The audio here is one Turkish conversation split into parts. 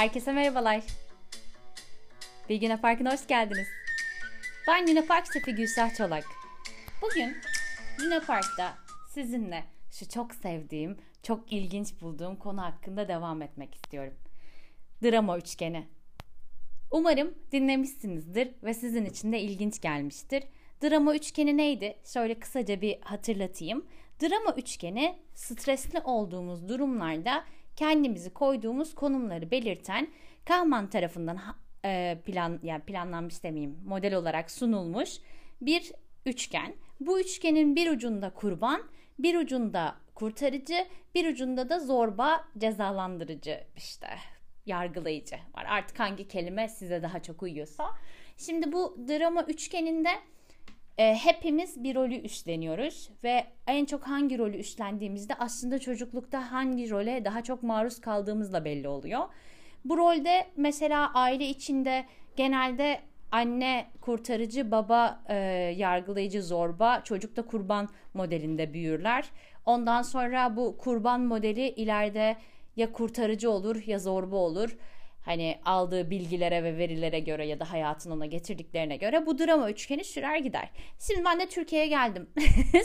Herkese merhabalar. Bir Güne Park'ına hoş geldiniz. Ben Güne Park şefi Gülşah Çolak. Bugün Güne Park'ta sizinle şu çok sevdiğim, çok ilginç bulduğum konu hakkında devam etmek istiyorum. Drama üçgeni. Umarım dinlemişsinizdir ve sizin için de ilginç gelmiştir. Drama üçgeni neydi? Şöyle kısaca bir hatırlatayım. Drama üçgeni, stresli olduğumuz durumlarda kendimizi koyduğumuz konumları belirten Kahneman tarafından model olarak sunulmuş bir üçgen. Bu üçgenin bir ucunda kurban, bir ucunda kurtarıcı, bir ucunda da zorba, cezalandırıcı, işte yargılayıcı var. Artık hangi kelime size daha çok uyuyorsa. Şimdi bu drama üçgeninde hepimiz bir rolü üstleniyoruz ve en çok hangi rolü üstlendiğimizde aslında çocuklukta hangi role daha çok maruz kaldığımızla belli oluyor. Bu rolde mesela aile içinde genelde anne kurtarıcı, baba yargılayıcı, zorba, çocuk da kurban modelinde büyürler. Ondan sonra bu kurban modeli ileride ya kurtarıcı olur ya zorba olur. Hani aldığı bilgilere ve verilere göre ya da hayatın ona getirdiklerine göre bu drama üçgeni sürer gider. Şimdi ben de Türkiye'ye geldim.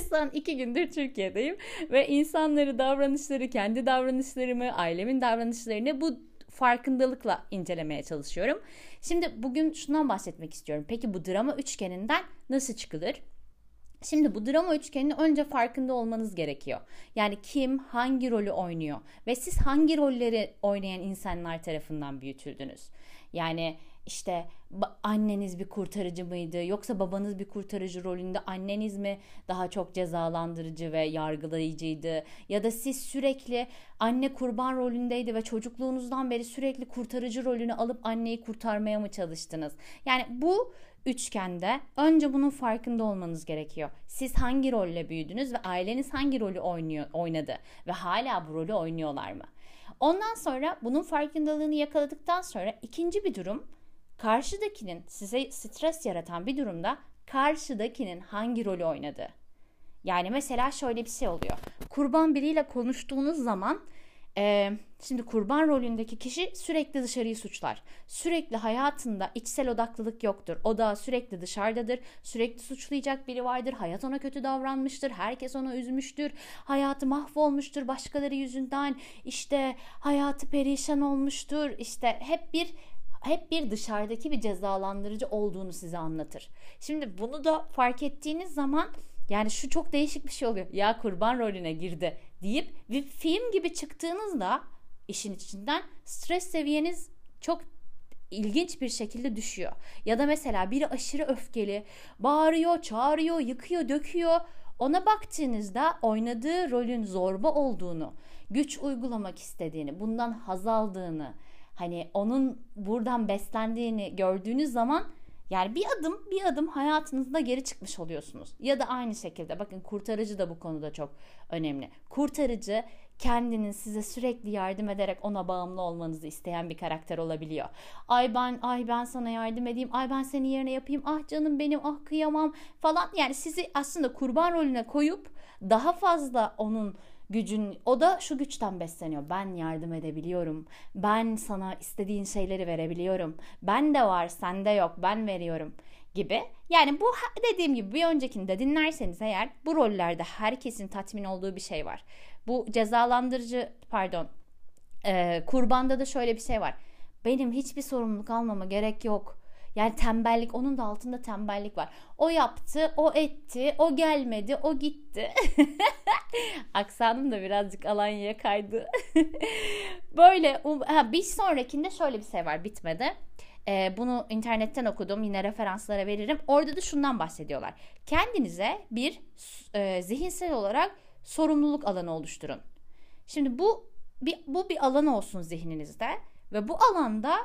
Son 2 gündür Türkiye'deyim ve insanları, davranışları, kendi davranışlarımı, ailemin davranışlarını bu farkındalıkla incelemeye çalışıyorum. Şimdi bugün şundan bahsetmek istiyorum. Peki bu drama üçgeninden nasıl çıkılır? Şimdi bu drama üçgeninin önce farkında olmanız gerekiyor. Yani kim hangi rolü oynuyor ve siz hangi rolleri oynayan insanlar tarafından büyütüldünüz? Yani işte anneniz bir kurtarıcı mıydı, yoksa babanız bir kurtarıcı rolünde, anneniz mi daha çok cezalandırıcı ve yargılayıcıydı, ya da siz sürekli anne kurban rolündeydi ve çocukluğunuzdan beri sürekli kurtarıcı rolünü alıp anneyi kurtarmaya mı çalıştınız? Yani bu üçgende önce bunun farkında olmanız gerekiyor. Siz hangi rolle büyüdünüz ve aileniz hangi rolü oynadı ve hala bu rolü oynuyorlar mı? Ondan sonra bunun farkındalığını yakaladıktan sonra ikinci bir durum, karşıdakinin size stres yaratan bir durumda karşıdakinin hangi rolü oynadığı. Yani mesela şöyle bir şey oluyor. Kurban biriyle konuştuğunuz zaman şimdi kurban rolündeki kişi sürekli dışarıyı suçlar. Sürekli hayatında içsel odaklılık yoktur. O da sürekli dışarıdadır. Sürekli suçlayacak biri vardır. Hayat ona kötü davranmıştır. Herkes ona üzmüştür. Hayatı mahvolmuştur başkaları yüzünden. İşte hayatı perişan olmuştur. İşte hep bir dışarıdaki bir cezalandırıcı olduğunu size anlatır. Şimdi bunu da fark ettiğiniz zaman yani şu çok değişik bir şey oluyor. Ya kurban rolüne girdi deyip bir film gibi çıktığınızda işin içinden stres seviyeniz çok ilginç bir şekilde düşüyor. Ya da mesela biri aşırı öfkeli, bağırıyor, çağırıyor, yıkıyor, döküyor. Ona baktığınızda oynadığı rolün zorba olduğunu, güç uygulamak istediğini, bundan haz aldığını, hani onun buradan beslendiğini gördüğünüz zaman yani bir adım hayatınızda geri çıkmış oluyorsunuz. Ya da aynı şekilde bakın kurtarıcı da bu konuda çok önemli. Kurtarıcı kendinin size sürekli yardım ederek ona bağımlı olmanızı isteyen bir karakter olabiliyor. Ay ben sana yardım edeyim. Ay ben senin yerine yapayım. Ah canım benim. Ah kıyamam falan. Yani sizi aslında kurban rolüne koyup daha fazla onun gücün, o da şu güçten besleniyor. Ben yardım edebiliyorum. Ben sana istediğin şeyleri verebiliyorum. Ben de var, sende yok. Ben veriyorum gibi. Yani bu dediğim gibi bir öncekini de dinlerseniz eğer bu rollerde herkesin tatmin olduğu bir şey var. Bu cezalandırıcı kurbanda da şöyle bir şey var. Benim hiçbir sorumluluk almama gerek yok. Yani tembellik, onun da altında tembellik var. O yaptı, o etti, o gelmedi, o gitti. Aksanım da birazcık Alanya'ya kaydı. Böyle bir sonrakinde şöyle bir şey var bitmedi. Bunu internetten okudum, yine referanslara veririm. Orada da şundan bahsediyorlar. Kendinize bir zihinsel olarak sorumluluk alanı oluşturun. Şimdi bu bir alan olsun zihninizde ve bu alanda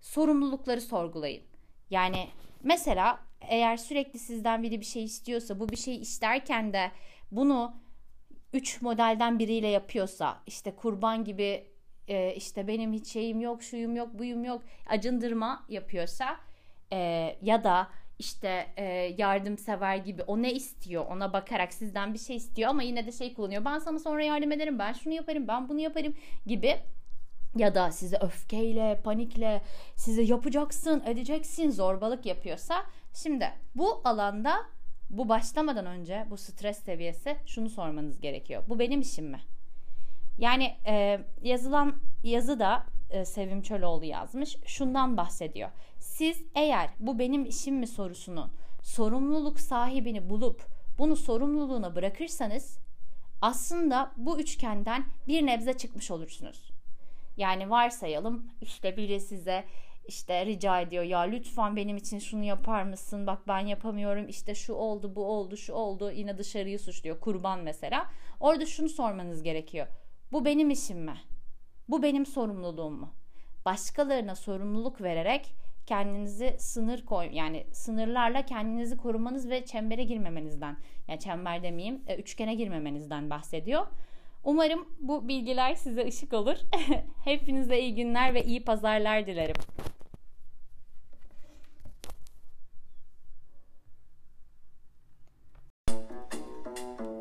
sorumlulukları sorgulayın. Yani mesela eğer sürekli sizden biri bir şey istiyorsa, bu bir şeyi isterken de bunu 3 modelden biriyle yapıyorsa, işte kurban gibi işte benim hiç şeyim yok, şuyum yok, buyum yok, acındırma yapıyorsa ya da işte yardımsever gibi o ne istiyor ona bakarak sizden bir şey istiyor ama yine de şey kullanıyor, ben sana sonra yardım ederim, ben şunu yaparım, ben bunu yaparım gibi ya da size öfkeyle, panikle size yapacaksın, edeceksin zorbalık yapıyorsa, şimdi bu alanda, bu başlamadan önce bu stres seviyesi, şunu sormanız gerekiyor: bu benim işim mi? Yani yazılan yazıda Sevim Çöloğlu yazmış, şundan bahsediyor: siz eğer "bu benim işim mi" sorusunun sorumluluk sahibini bulup bunu sorumluluğuna bırakırsanız, aslında bu üçgenden bir nebze çıkmış olursunuz. Yani varsayalım işte biri size işte rica ediyor, ya lütfen benim için şunu yapar mısın, bak ben yapamıyorum, işte şu oldu, bu oldu, şu oldu, yine dışarıyı suçluyor, kurban mesela. Orada şunu sormanız gerekiyor: bu benim işim mi? Bu benim sorumluluğum mu? Başkalarına sorumluluk vererek kendinizi sınırlarla kendinizi korumanız ve çembere girmemenizden, yani çember demeyeyim, üçgene girmemenizden bahsediyor. Umarım bu bilgiler size ışık olur. Hepinize iyi günler ve iyi pazarlar dilerim.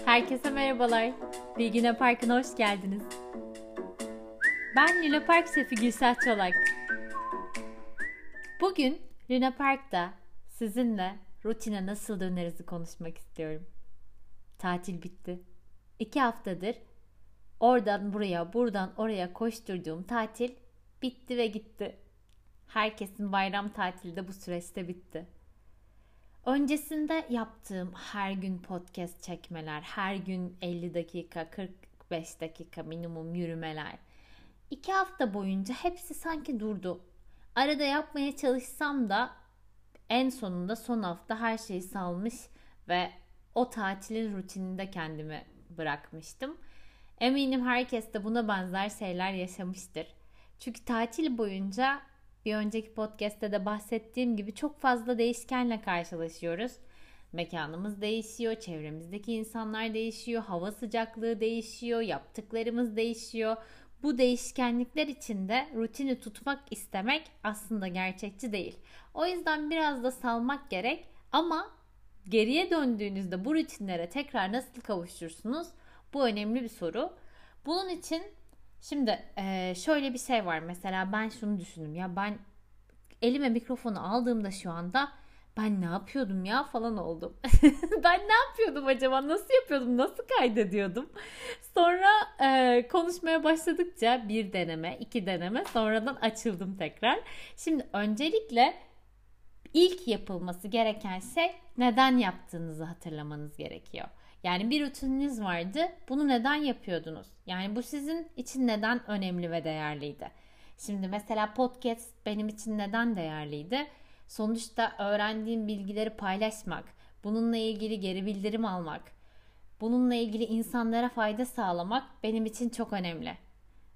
Herkese merhabalar. Bilgine Park'ına hoş geldiniz. Ben Luna Park şefi Gülşah Çolak. Bugün Luna Park'ta sizinle rutine nasıl dönerizi konuşmak istiyorum. Tatil bitti. 2 haftadır oradan buraya, buradan oraya koşturduğum tatil bitti ve gitti. Herkesin bayram tatili de bu süreçte bitti. Öncesinde yaptığım her gün podcast çekmeler, her gün 50 dakika, 45 dakika minimum yürümeler, 2 hafta boyunca hepsi sanki durdu. Arada yapmaya çalışsam da en sonunda son hafta her şeyi salmış ve o tatilin rutininde kendimi bırakmıştım. Eminim herkes de buna benzer şeyler yaşamıştır. Çünkü tatil boyunca, bir önceki podcast'te de bahsettiğim gibi, çok fazla değişkenle karşılaşıyoruz. Mekanımız değişiyor, çevremizdeki insanlar değişiyor, hava sıcaklığı değişiyor, yaptıklarımız değişiyor. Bu değişkenlikler içinde rutini tutmak istemek aslında gerçekçi değil. O yüzden biraz da salmak gerek, ama geriye döndüğünüzde bu rutinlere tekrar nasıl kavuşursunuz? Bu önemli bir soru. Bunun için şimdi şöyle bir şey var. Mesela ben şunu düşündüm: ya ben elime mikrofonu aldığımda şu anda ben ne yapıyordum ya falan oldum. Ben ne yapıyordum acaba? Nasıl yapıyordum? Nasıl kaydediyordum? Sonra konuşmaya başladıkça 1 deneme, 2 deneme, sonradan açıldım tekrar. Şimdi öncelikle ilk yapılması gereken şey, neden yaptığınızı hatırlamanız gerekiyor. Yani bir rutininiz vardı, bunu neden yapıyordunuz? Yani bu sizin için neden önemli ve değerliydi? Şimdi mesela podcast benim için neden değerliydi? Sonuçta öğrendiğim bilgileri paylaşmak, bununla ilgili geri bildirim almak, bununla ilgili insanlara fayda sağlamak benim için çok önemli.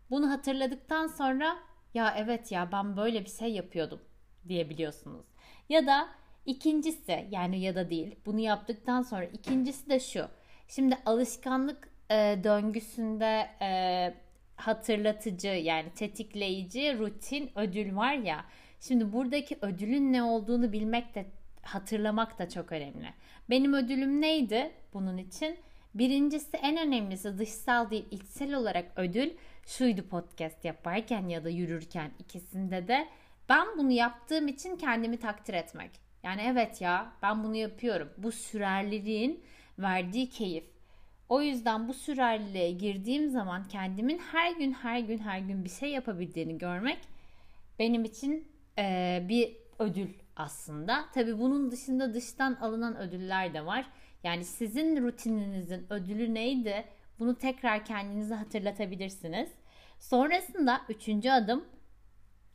Bunu hatırladıktan sonra, ya evet ya ben böyle bir şey yapıyordum diyebiliyorsunuz. Ya da İkincisi, yani ya da değil, bunu yaptıktan sonra ikincisi de şu: şimdi alışkanlık döngüsünde hatırlatıcı, yani tetikleyici rutin, ödül var ya. Şimdi buradaki ödülün ne olduğunu bilmek de, hatırlamak da çok önemli. Benim ödülüm neydi bunun için? Birincisi, en önemlisi, dışsal değil içsel olarak ödül şuydu: podcast yaparken ya da yürürken, ikisinde de ben bunu yaptığım için kendimi takdir etmek. Yani evet ya ben bunu yapıyorum. Bu sürerliliğin verdiği keyif. O yüzden bu sürerliliğe girdiğim zaman kendimin her gün bir şey yapabildiğini görmek benim için bir ödül aslında. Tabii bunun dışında dıştan alınan ödüller de var. Yani sizin rutininizin ödülü neydi? Bunu tekrar kendinize hatırlatabilirsiniz. Sonrasında 3. adım,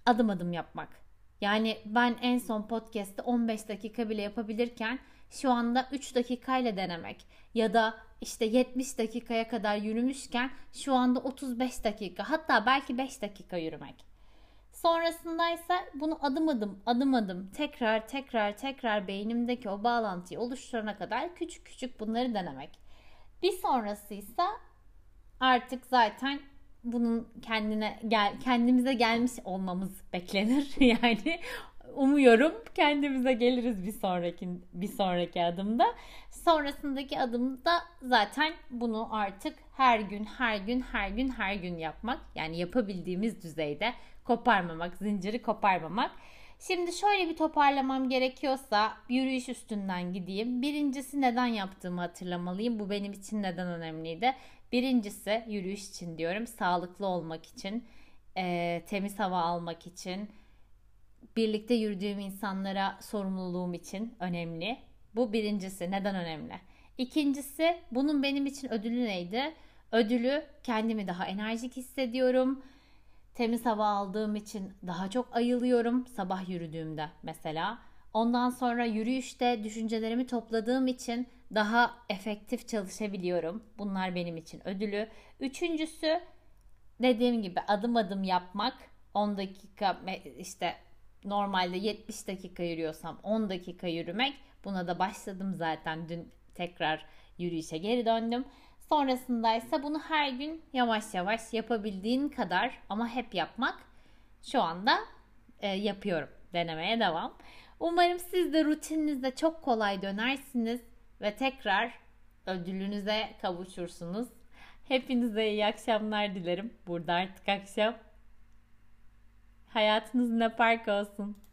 adım adım yapmak. Yani ben en son podcast'te 15 dakika bile yapabilirken şu anda 3 dakikayla denemek, ya da işte 70 dakikaya kadar yürümüşken şu anda 35 dakika, hatta belki 5 dakika yürümek. Sonrasındaysa bunu adım adım tekrar beynimdeki o bağlantıyı oluşturana kadar küçük küçük bunları denemek. Bir sonrasıysa artık zaten bunun kendimize gelmiş olmamız beklenir. Yani umuyorum kendimize geliriz bir sonraki adımda. Sonrasındaki adımda zaten bunu artık her gün yapmak. Yani yapabildiğimiz düzeyde koparmamak, zinciri koparmamak. Şimdi şöyle bir toparlamam gerekiyorsa yürüyüş üstünden gideyim. Birincisi, neden yaptığımı hatırlamalıyım. Bu benim için neden önemliydi? Birincisi, yürüyüş için diyorum, sağlıklı olmak için, temiz hava almak için, birlikte yürüdüğüm insanlara sorumluluğum için önemli. Bu birincisi, neden önemli. İkincisi, bunun benim için ödülü neydi? Ödülü, kendimi daha enerjik hissediyorum. Temiz hava aldığım için daha çok ayılıyorum sabah yürüdüğümde mesela. Ondan sonra yürüyüşte düşüncelerimi topladığım için daha efektif çalışabiliyorum. Bunlar benim için ödülü. Üçüncüsü, dediğim gibi adım adım yapmak. 10 dakika işte normalde 70 dakika yürüyorsam 10 dakika yürümek. Buna da başladım zaten. Dün tekrar yürüyüşe geri döndüm. Sonrasında ise bunu her gün yavaş yavaş yapabildiğin kadar, ama hep yapmak. Şu anda yapıyorum. Denemeye devam. Umarım siz de rutininizde çok kolay dönersiniz ve tekrar ödülünüze kavuşursunuz. Hepinize iyi akşamlar dilerim. Burada artık akşam. Hayatınız ne fark olsun.